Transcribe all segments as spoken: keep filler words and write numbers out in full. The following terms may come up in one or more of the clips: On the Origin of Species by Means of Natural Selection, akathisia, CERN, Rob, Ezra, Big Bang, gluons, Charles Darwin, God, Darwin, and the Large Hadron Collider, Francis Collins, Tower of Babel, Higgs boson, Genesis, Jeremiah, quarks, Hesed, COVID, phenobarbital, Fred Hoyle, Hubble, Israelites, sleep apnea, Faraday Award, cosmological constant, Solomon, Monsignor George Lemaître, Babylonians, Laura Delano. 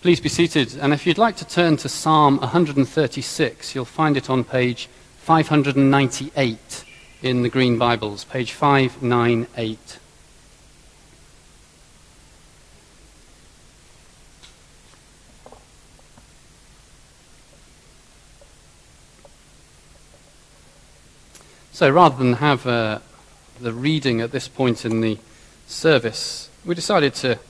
Please be seated, and if you'd like to turn to Psalm one thirty-six, you'll find it on page five ninety-eight in the Green Bibles, page five ninety-eight. So rather than have uh, the reading at this point in the service, we decided to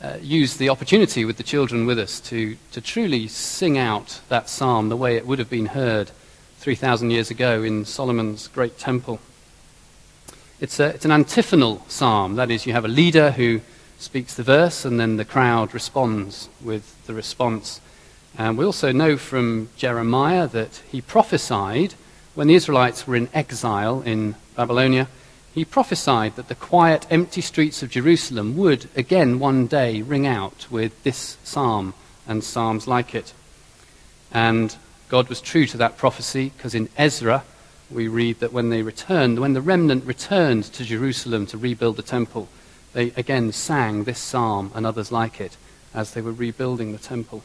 uh, use the opportunity with the children with us to, to truly sing out that psalm the way it would have been heard three thousand years ago in Solomon's great temple. It's, a, it's an antiphonal psalm, that is, you have a leader who speaks the verse and then the crowd responds with the response. And we also know from Jeremiah that he prophesied when the Israelites were in exile in Babylonia, he prophesied that the quiet, empty streets of Jerusalem would again one day ring out with this psalm and psalms like it. And God was true to that prophecy, because in Ezra we read that when they returned, when the remnant returned to Jerusalem to rebuild the temple, they again sang this psalm and others like it as they were rebuilding the temple.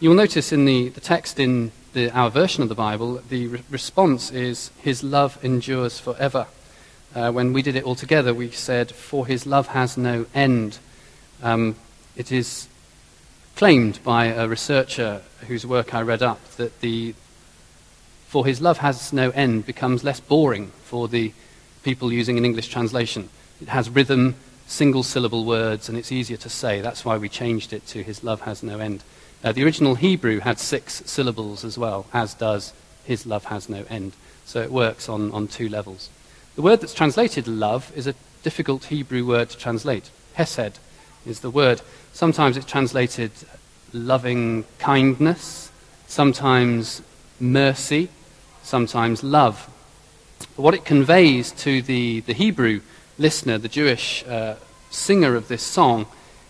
You will notice in the, the text in the, our version of the Bible, the re- response is, his love endures forever. Uh, when we did it all together, we said, for his love has no end. Um, it is claimed by a researcher whose work I read up that the for his love has no end becomes less boring for the people using an English translation. It has rhythm, single-syllable words, and it's easier to say. That's why we changed it to his love has no end. Uh, the original Hebrew had six syllables as well, as does his love has no end. So it works on, on two levels. The word that's translated love is a difficult Hebrew word to translate. Hesed is the word. Sometimes it's translated loving kindness, sometimes mercy, sometimes love. But what it conveys to the, the Hebrew listener, the Jewish uh, singer of this song,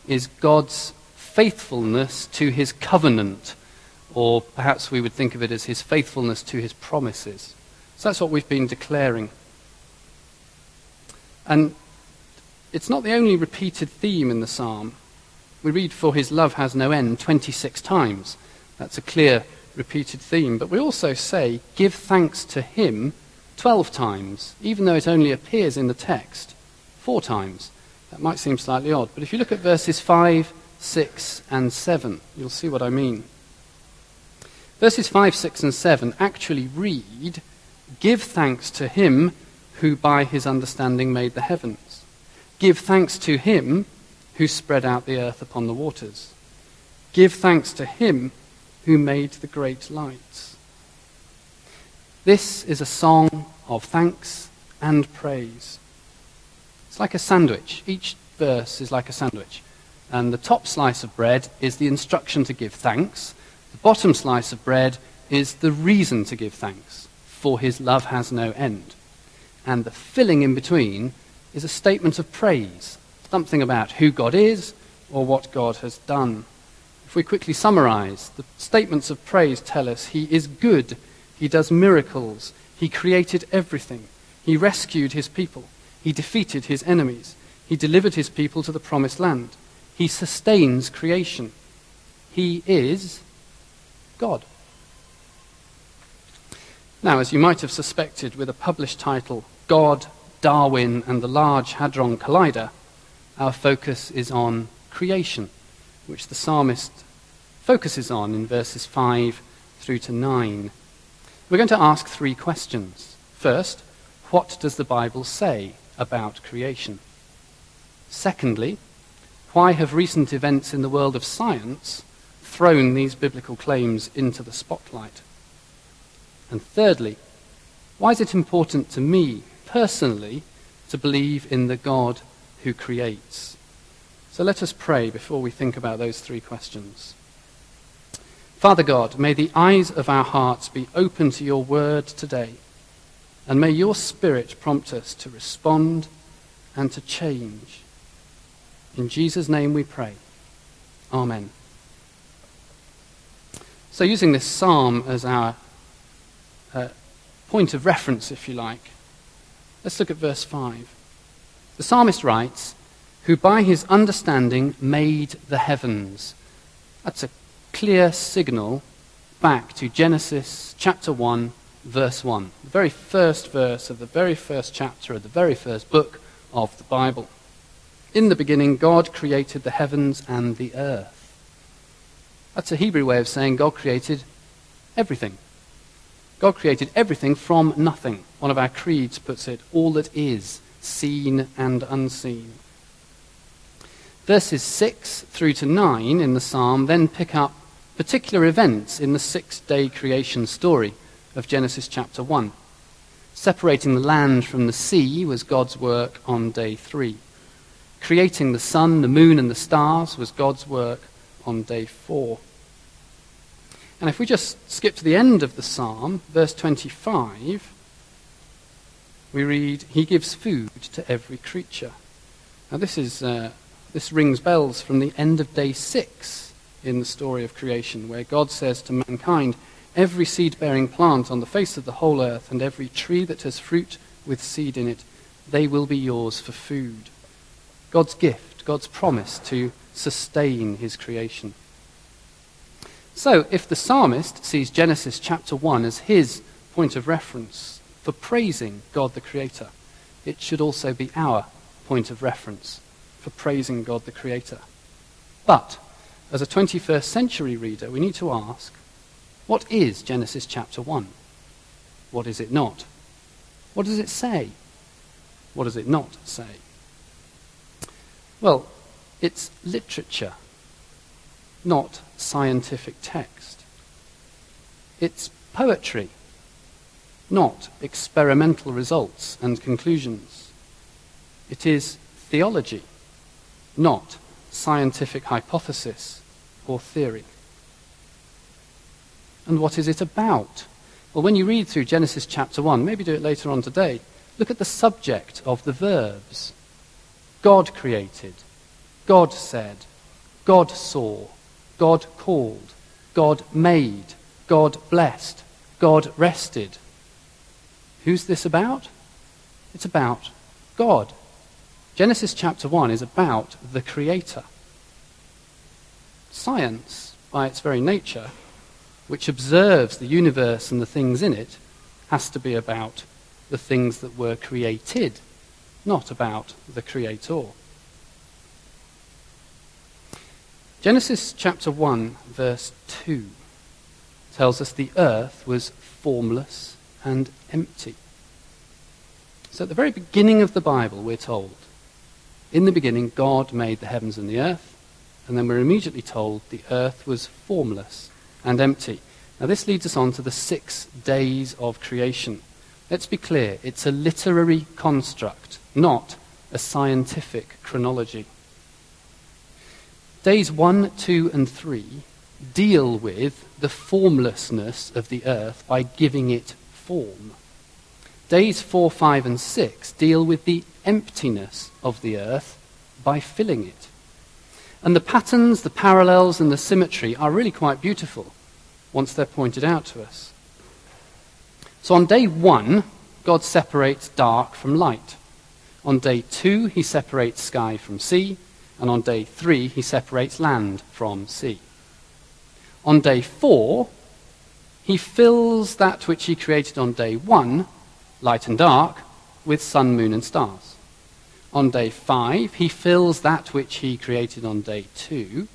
is God's faithfulness to his covenant, or perhaps we would think of it as his faithfulness to his promises. So that's what we've been declaring. And it's not the only repeated theme in the psalm. We read, for his love has no end, twenty-six times. That's a clear repeated theme. But we also say, give thanks to him, twelve times, even though it only appears in the text four times. That might seem slightly odd, but if you look at verses five, six and seven. You'll see what I mean. Verses five, six and seven actually read, give thanks to him who by his understanding made the heavens. Give thanks to him who spread out the earth upon the waters. Give thanks to him who made the great lights. This is a song of thanks and praise. It's like a sandwich. Each verse is like a sandwich. And the top slice of bread is the instruction to give thanks. The bottom slice of bread is the reason to give thanks, for his love has no end. And the filling in between is a statement of praise, something about who God is or what God has done. If we quickly summarize, the statements of praise tell us he is good, he does miracles, he created everything, he rescued his people, he defeated his enemies, he delivered his people to the promised land. He sustains creation. He is God. Now, as you might have suspected with a published title, God, Darwin, and the Large Hadron Collider, our focus is on creation, which the psalmist focuses on in verses five through to nine. We're going to ask three questions. First, what does the Bible say about creation? Secondly, why have recent events in the world of science thrown these biblical claims into the spotlight? And thirdly, why is it important to me personally to believe in the God who creates? So let us pray before we think about those three questions. Father God, may the eyes of our hearts be open to your word today, and may your Spirit prompt us to respond and to change. In Jesus' name we pray. Amen. So using this psalm as our uh, point of reference, if you like, let's look at verse five. The psalmist writes, who by his understanding made the heavens. That's a clear signal back to Genesis chapter one, verse one, the very first verse of the very first chapter of the very first book of the Bible. In the beginning, God created the heavens and the earth. That's a Hebrew way of saying God created everything. God created everything from nothing. One of our creeds puts it, all that is, seen and unseen. Verses six through to nine in the psalm then pick up particular events in the six-day creation story of Genesis chapter one. Separating the land from the sea was God's work on day three. Creating the sun, the moon, and the stars was God's work on day four. And if we just skip to the end of the psalm, verse twenty-five, we read, "He gives food to every creature." Now this is uh, this rings bells from the end of day six in the story of creation, where God says to mankind, "Every seed-bearing plant on the face of the whole earth and every tree that has fruit with seed in it, they will be yours for food." God's gift, God's promise to sustain his creation. So, if the psalmist sees Genesis chapter one as his point of reference for praising God the Creator, it should also be our point of reference for praising God the Creator. But, as a twenty-first century reader, we need to ask, what is Genesis chapter one? What is it not? What does it say? What does it not say? Well, it's literature, not scientific text. It's poetry, not experimental results and conclusions. It is theology, not scientific hypothesis or theory. And what is it about? Well, when you read through Genesis chapter one, maybe do it later on today, look at the subject of the verbs. God created, God said, God saw, God called, God made, God blessed, God rested. Who's this about? It's about God. Genesis chapter one is about the Creator. Science, by its very nature, which observes the universe and the things in it, has to be about the things that were created, not about the Creator. Genesis chapter one, verse two, tells us the earth was formless and empty. So at the very beginning of the Bible, we're told, in the beginning God made the heavens and the earth, and then we're immediately told the earth was formless and empty. Now this leads us on to the six days of creation. Let's be clear, it's a literary construct, not a scientific chronology. Days one, two, and three deal with the formlessness of the earth by giving it form. Days four, five, and six deal with the emptiness of the earth by filling it. And the patterns, the parallels, and the symmetry are really quite beautiful once they're pointed out to us. So on day one, God separates dark from light. On day two, he separates sky from sea. And on day three, he separates land from sea. On day four, he fills that which he created on day one, light and dark, with sun, moon, and stars. On day five, he fills that which he created on day two,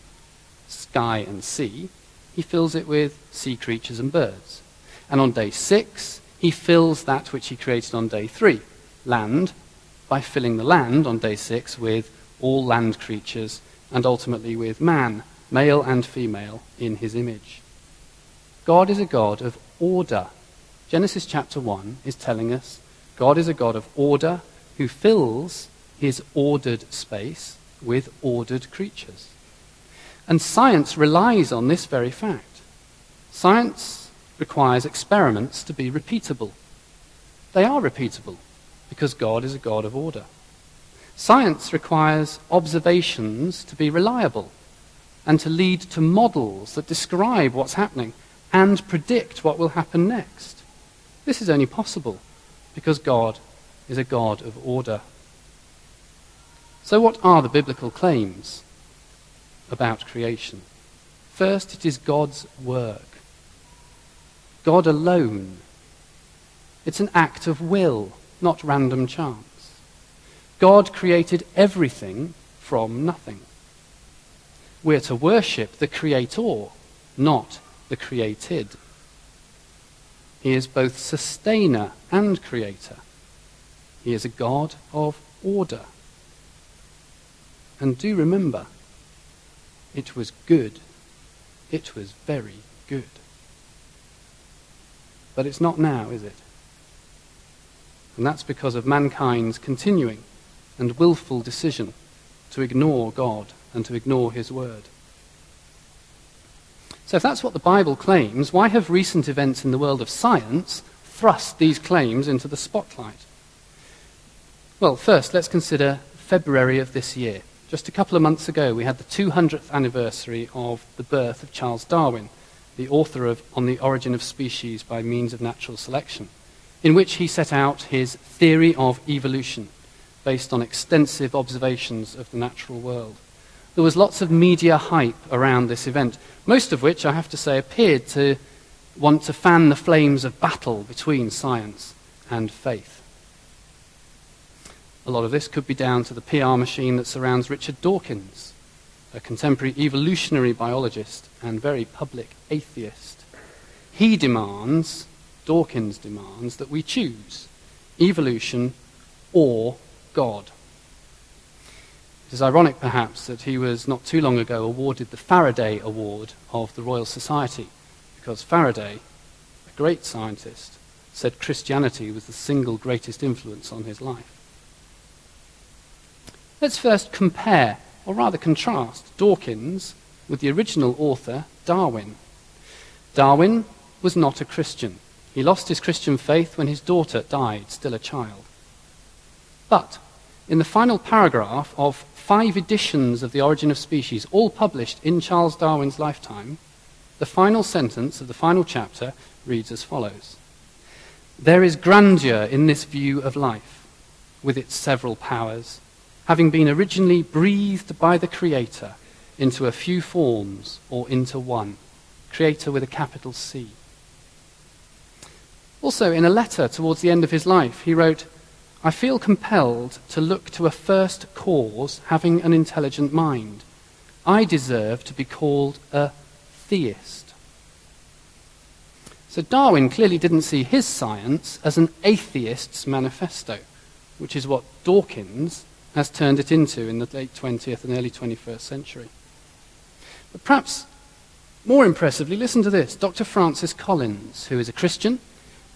sky and sea. He fills it with sea creatures and birds. And on day six, he fills that which he created on day three, land, by filling the land on day six with all land creatures, and ultimately with man, male and female, in his image. God is a God of order. Genesis chapter one is telling us God is a God of order who fills his ordered space with ordered creatures. And science relies on this very fact. Science requires experiments to be repeatable. They are repeatable because God is a God of order. Science requires observations to be reliable and to lead to models that describe what's happening and predict what will happen next. This is only possible because God is a God of order. So what are the biblical claims about creation? First, it is God's work. God alone. It's an act of will, not random chance. God created everything from nothing. We're to worship the Creator, not the created. He is both sustainer and creator. He is a God of order. And do remember, it was good. It was very good. But it's not now, is it? And that's because of mankind's continuing and willful decision to ignore God and to ignore his word. So if that's what the Bible claims, why have recent events in the world of science thrust these claims into the spotlight? Well, first, let's consider February of this year. Just a couple of months ago, we had the two hundredth anniversary of the birth of Charles Darwin, the author of On the Origin of Species by Means of Natural Selection, in which he set out his theory of evolution, based on extensive observations of the natural world. There was lots of media hype around this event, most of which, I have to say, appeared to want to fan the flames of battle between science and faith. A lot of this could be down to the P R machine that surrounds Richard Dawkins, a contemporary evolutionary biologist and very public atheist. He demands, Dawkins demands, that we choose evolution or God. It is ironic, perhaps, that he was not too long ago awarded the Faraday Award of the Royal Society, because Faraday, a great scientist, said Christianity was the single greatest influence on his life. Let's first compare, or rather contrast, Dawkins with the original author, Darwin. Darwin was not a Christian. He lost his Christian faith when his daughter died, still a child. But in the final paragraph of five editions of The Origin of Species, all published in Charles Darwin's lifetime, the final sentence of the final chapter reads as follows. There is grandeur in this view of life, with its several powers, having been originally breathed by the Creator into a few forms or into one, Creator with a capital C. Also, in a letter towards the end of his life, he wrote, I feel compelled to look to a first cause having an intelligent mind. I deserve to be called a theist. So Darwin clearly didn't see his science as an atheist's manifesto, which is what Dawkins has turned it into in the late twentieth and early twenty-first century. But perhaps more impressively, listen to this. Doctor Francis Collins, who is a Christian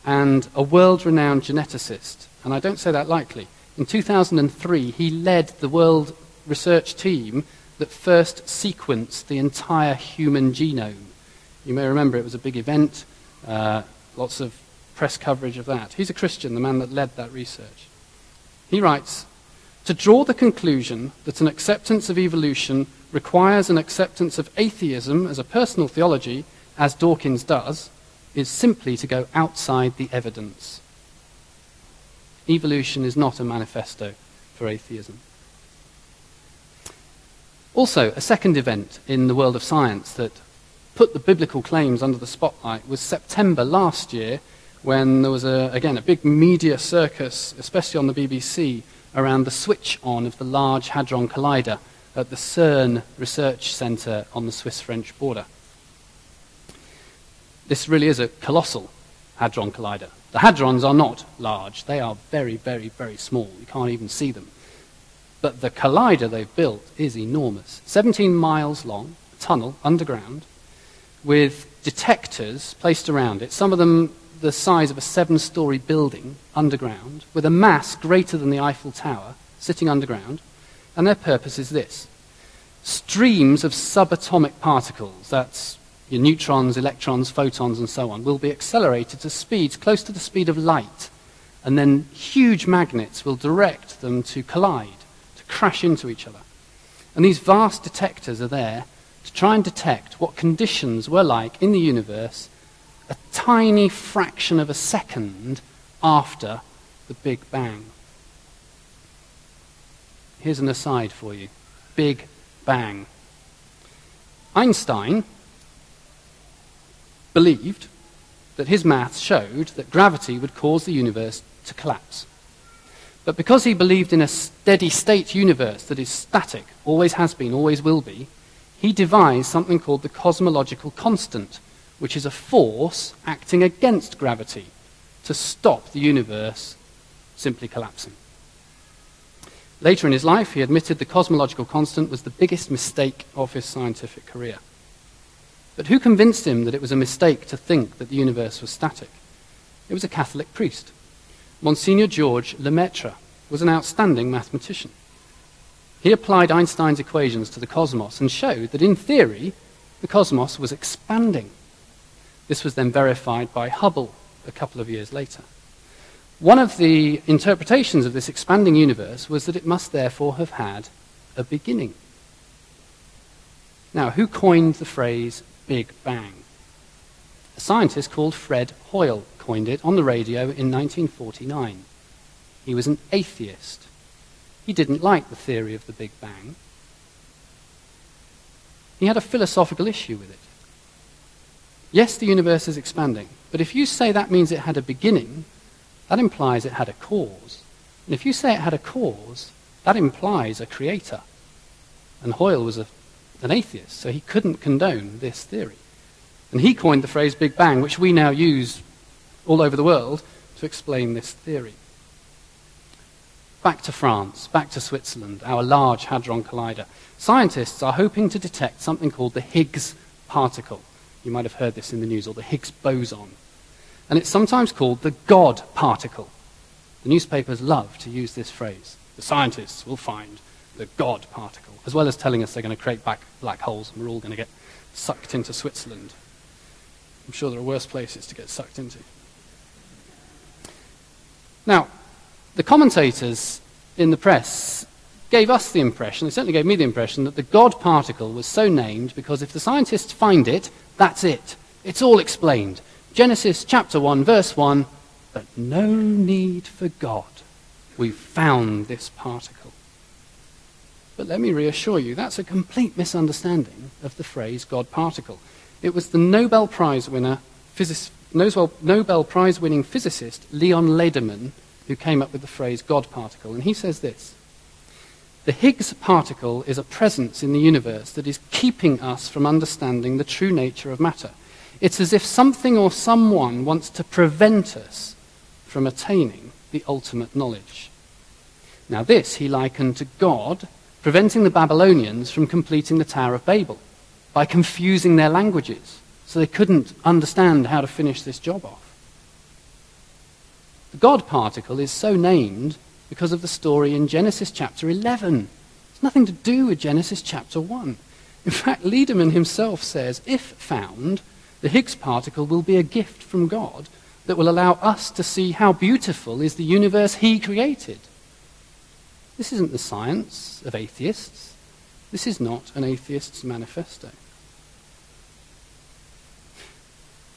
and a world-renowned geneticist, and I don't say that lightly, in two thousand three he led the world research team that first sequenced the entire human genome. You may remember it was a big event, uh, lots of press coverage of that. He's a Christian, the man that led that research. He writes, to draw the conclusion that an acceptance of evolution requires an acceptance of atheism as a personal theology, as Dawkins does, is simply to go outside the evidence. Evolution is not a manifesto for atheism. Also, a second event in the world of science that put the biblical claims under the spotlight was September last year, when there was, a, again, a big media circus, especially on the B B C, around the switch-on of the Large Hadron Collider at the CERN Research Centre on the Swiss-French border. This really is a colossal Hadron Collider. The hadrons are not large. They are very, very, very small. You can't even see them. But the collider they've built is enormous. seventeen miles long, a tunnel underground, with detectors placed around it, some of them the size of a seven-storey building underground, with a mass greater than the Eiffel Tower sitting underground. And their purpose is this. Streams of subatomic particles, that's your neutrons, electrons, photons, and so on, will be accelerated to speeds close to the speed of light, and then huge magnets will direct them to collide, to crash into each other. And these vast detectors are there to try and detect what conditions were like in the universe a tiny fraction of a second after the Big Bang. Here's an aside for you. Big Bang. Einstein believed that his maths showed that gravity would cause the universe to collapse. But because he believed in a steady-state universe that is static, always has been, always will be, he devised something called the cosmological constant, which is a force acting against gravity to stop the universe simply collapsing. Later in his life, he admitted the cosmological constant was the biggest mistake of his scientific career. But who convinced him that it was a mistake to think that the universe was static? It was a Catholic priest. Monsignor George Lemaître was an outstanding mathematician. He applied Einstein's equations to the cosmos and showed that in theory, the cosmos was expanding. This was then verified by Hubble a couple of years later. One of the interpretations of this expanding universe was that it must therefore have had a beginning. Now, who coined the phrase Big Bang? A scientist called Fred Hoyle coined it on the radio in nineteen forty-nine. He was an atheist. He didn't like the theory of the Big Bang. He had a philosophical issue with it. Yes, the universe is expanding, but if you say that means it had a beginning, that implies it had a cause. And if you say it had a cause, that implies a creator. And Hoyle was a, an atheist, so he couldn't condone this theory. And he coined the phrase Big Bang, which we now use all over the world to explain this theory. Back to France, back to Switzerland, our Large Hadron Collider. Scientists are hoping to detect something called the Higgs particle. You might have heard this in the news, or the Higgs boson. And it's sometimes called the God particle. The newspapers love to use this phrase. The scientists will find the God particle, as well as telling us they're going to create back black holes and we're all going to get sucked into Switzerland. I'm sure there are worse places to get sucked into. Now, the commentators in the press gave us the impression, they certainly gave me the impression, that the God particle was so named because if the scientists find it, that's it. It's all explained. Genesis chapter one, verse one, but no need for God. We've found this particle. But let me reassure you, that's a complete misunderstanding of the phrase God particle. It was the Nobel Prize winner, physicist, Nobel Prize-winning physicist Leon Lederman who came up with the phrase God particle, and he says this: the Higgs particle is a presence in the universe that is keeping us from understanding the true nature of matter. It's as if something or someone wants to prevent us from attaining the ultimate knowledge. Now this he likened to God preventing the Babylonians from completing the Tower of Babel by confusing their languages, so they couldn't understand how to finish this job off. The God particle is so named because of the story in Genesis chapter eleven. It's nothing to do with Genesis chapter one. In fact, Lederman himself says, if found, the Higgs particle will be a gift from God that will allow us to see how beautiful is the universe he created. This isn't the science of atheists. This is not an atheist's manifesto.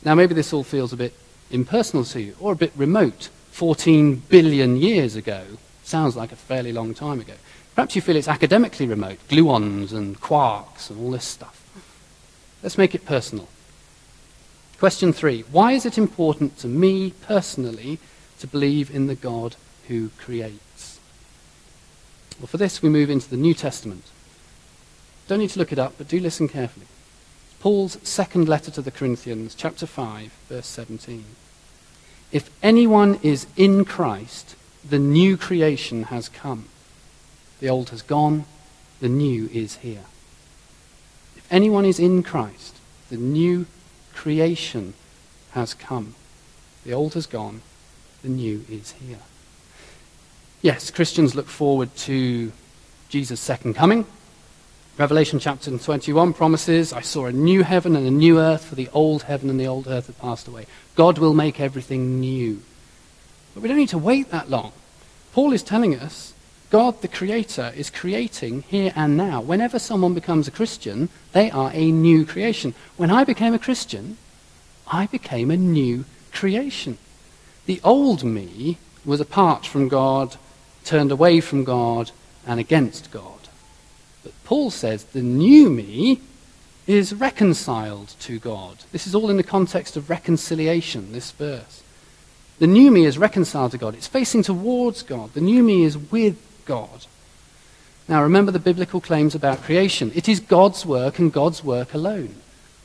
Now, maybe this all feels a bit impersonal to you, or a bit remote. fourteen billion years ago sounds like a fairly long time ago. Perhaps you feel it's academically remote, gluons and quarks and all this stuff. Let's make it personal. Question three, why is it important to me personally to believe in the God who creates? Well, for this we move into the New Testament. Don't need to look it up, but do listen carefully. Paul's second letter to the Corinthians, chapter five, verse seventeen. If anyone is in Christ, the new creation has come. The old has gone, the new is here. If anyone is in Christ, the new creation has come. The old has gone, the new is here. Yes, Christians look forward to Jesus' second coming. Revelation chapter twenty-one promises, I saw a new heaven and a new earth, for the old heaven and the old earth have passed away. God will make everything new. But we don't need to wait that long. Paul is telling us God, the Creator, is creating here and now. Whenever someone becomes a Christian, they are a new creation. When I became a Christian, I became a new creation. The old me was apart from God, turned away from God, and against God. But Paul says the new me is reconciled to God. This is all in the context of reconciliation, this verse. The new me is reconciled to God. It's facing towards God. The new me is with God. Now remember the biblical claims about creation. It is God's work and God's work alone.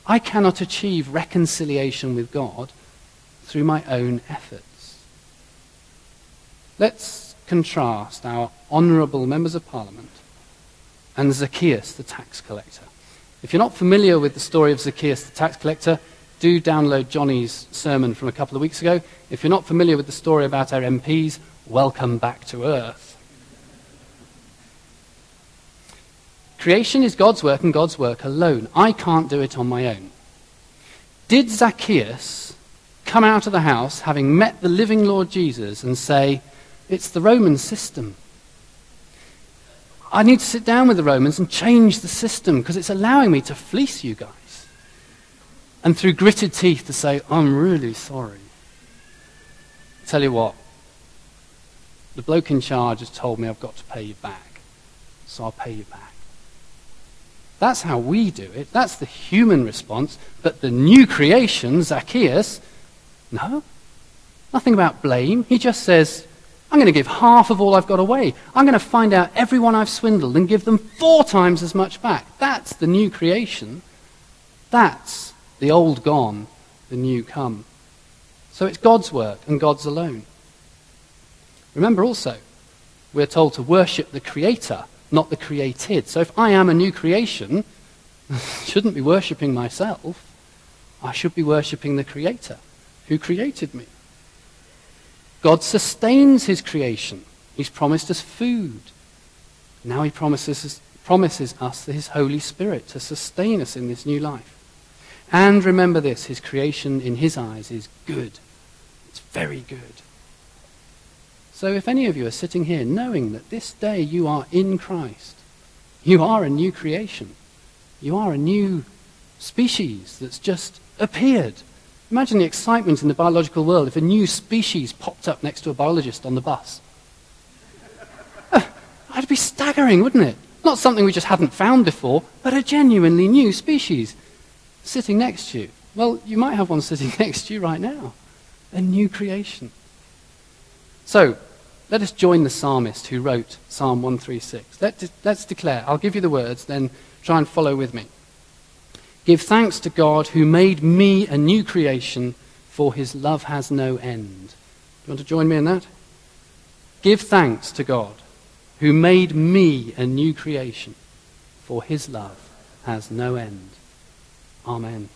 I cannot achieve reconciliation with God through my own efforts. Let's contrast our honourable members of parliament and Zacchaeus, the tax collector. If you're not familiar with the story of Zacchaeus, the tax collector, do download Johnny's sermon from a couple of weeks ago. If you're not familiar with the story about our M Ps, welcome back to Earth. Creation is God's work and God's work alone. I can't do it on my own. Did Zacchaeus come out of the house having met the living Lord Jesus and say, it's the Roman system? I need to sit down with the Romans and change the system because it's allowing me to fleece you guys. And through gritted teeth to say, I'm really sorry. Tell you what, the bloke in charge has told me I've got to pay you back. So I'll pay you back. That's how we do it. That's the human response. But the new creation, Zacchaeus, no, nothing about blame. He just says, I'm going to give half of all I've got away. I'm going to find out everyone I've swindled and give them four times as much back. That's the new creation. That's the old gone, the new come. So it's God's work and God's alone. Remember also, we're told to worship the Creator, not the created. So if I am a new creation, I shouldn't be worshipping myself. I should be worshipping the Creator who created me. God sustains his creation. He's promised us food. Now he promises, promises us his Holy Spirit to sustain us in this new life. And remember this, his creation in his eyes is good. It's very good. So if any of you are sitting here knowing that this day you are in Christ, you are a new creation, you are a new species that's just appeared. Imagine the excitement in the biological world if a new species popped up next to a biologist on the bus. Uh, that'd be staggering, wouldn't it? Not something we just hadn't found before, but a genuinely new species sitting next to you. Well, you might have one sitting next to you right now. A new creation. So, let us join the psalmist who wrote Psalm one thirty-six. Let de- let's declare. I'll give you the words, then try and follow with me. Give thanks to God who made me a new creation, for his love has no end. Do you want to join me in that? Give thanks to God who made me a new creation, for his love has no end. Amen.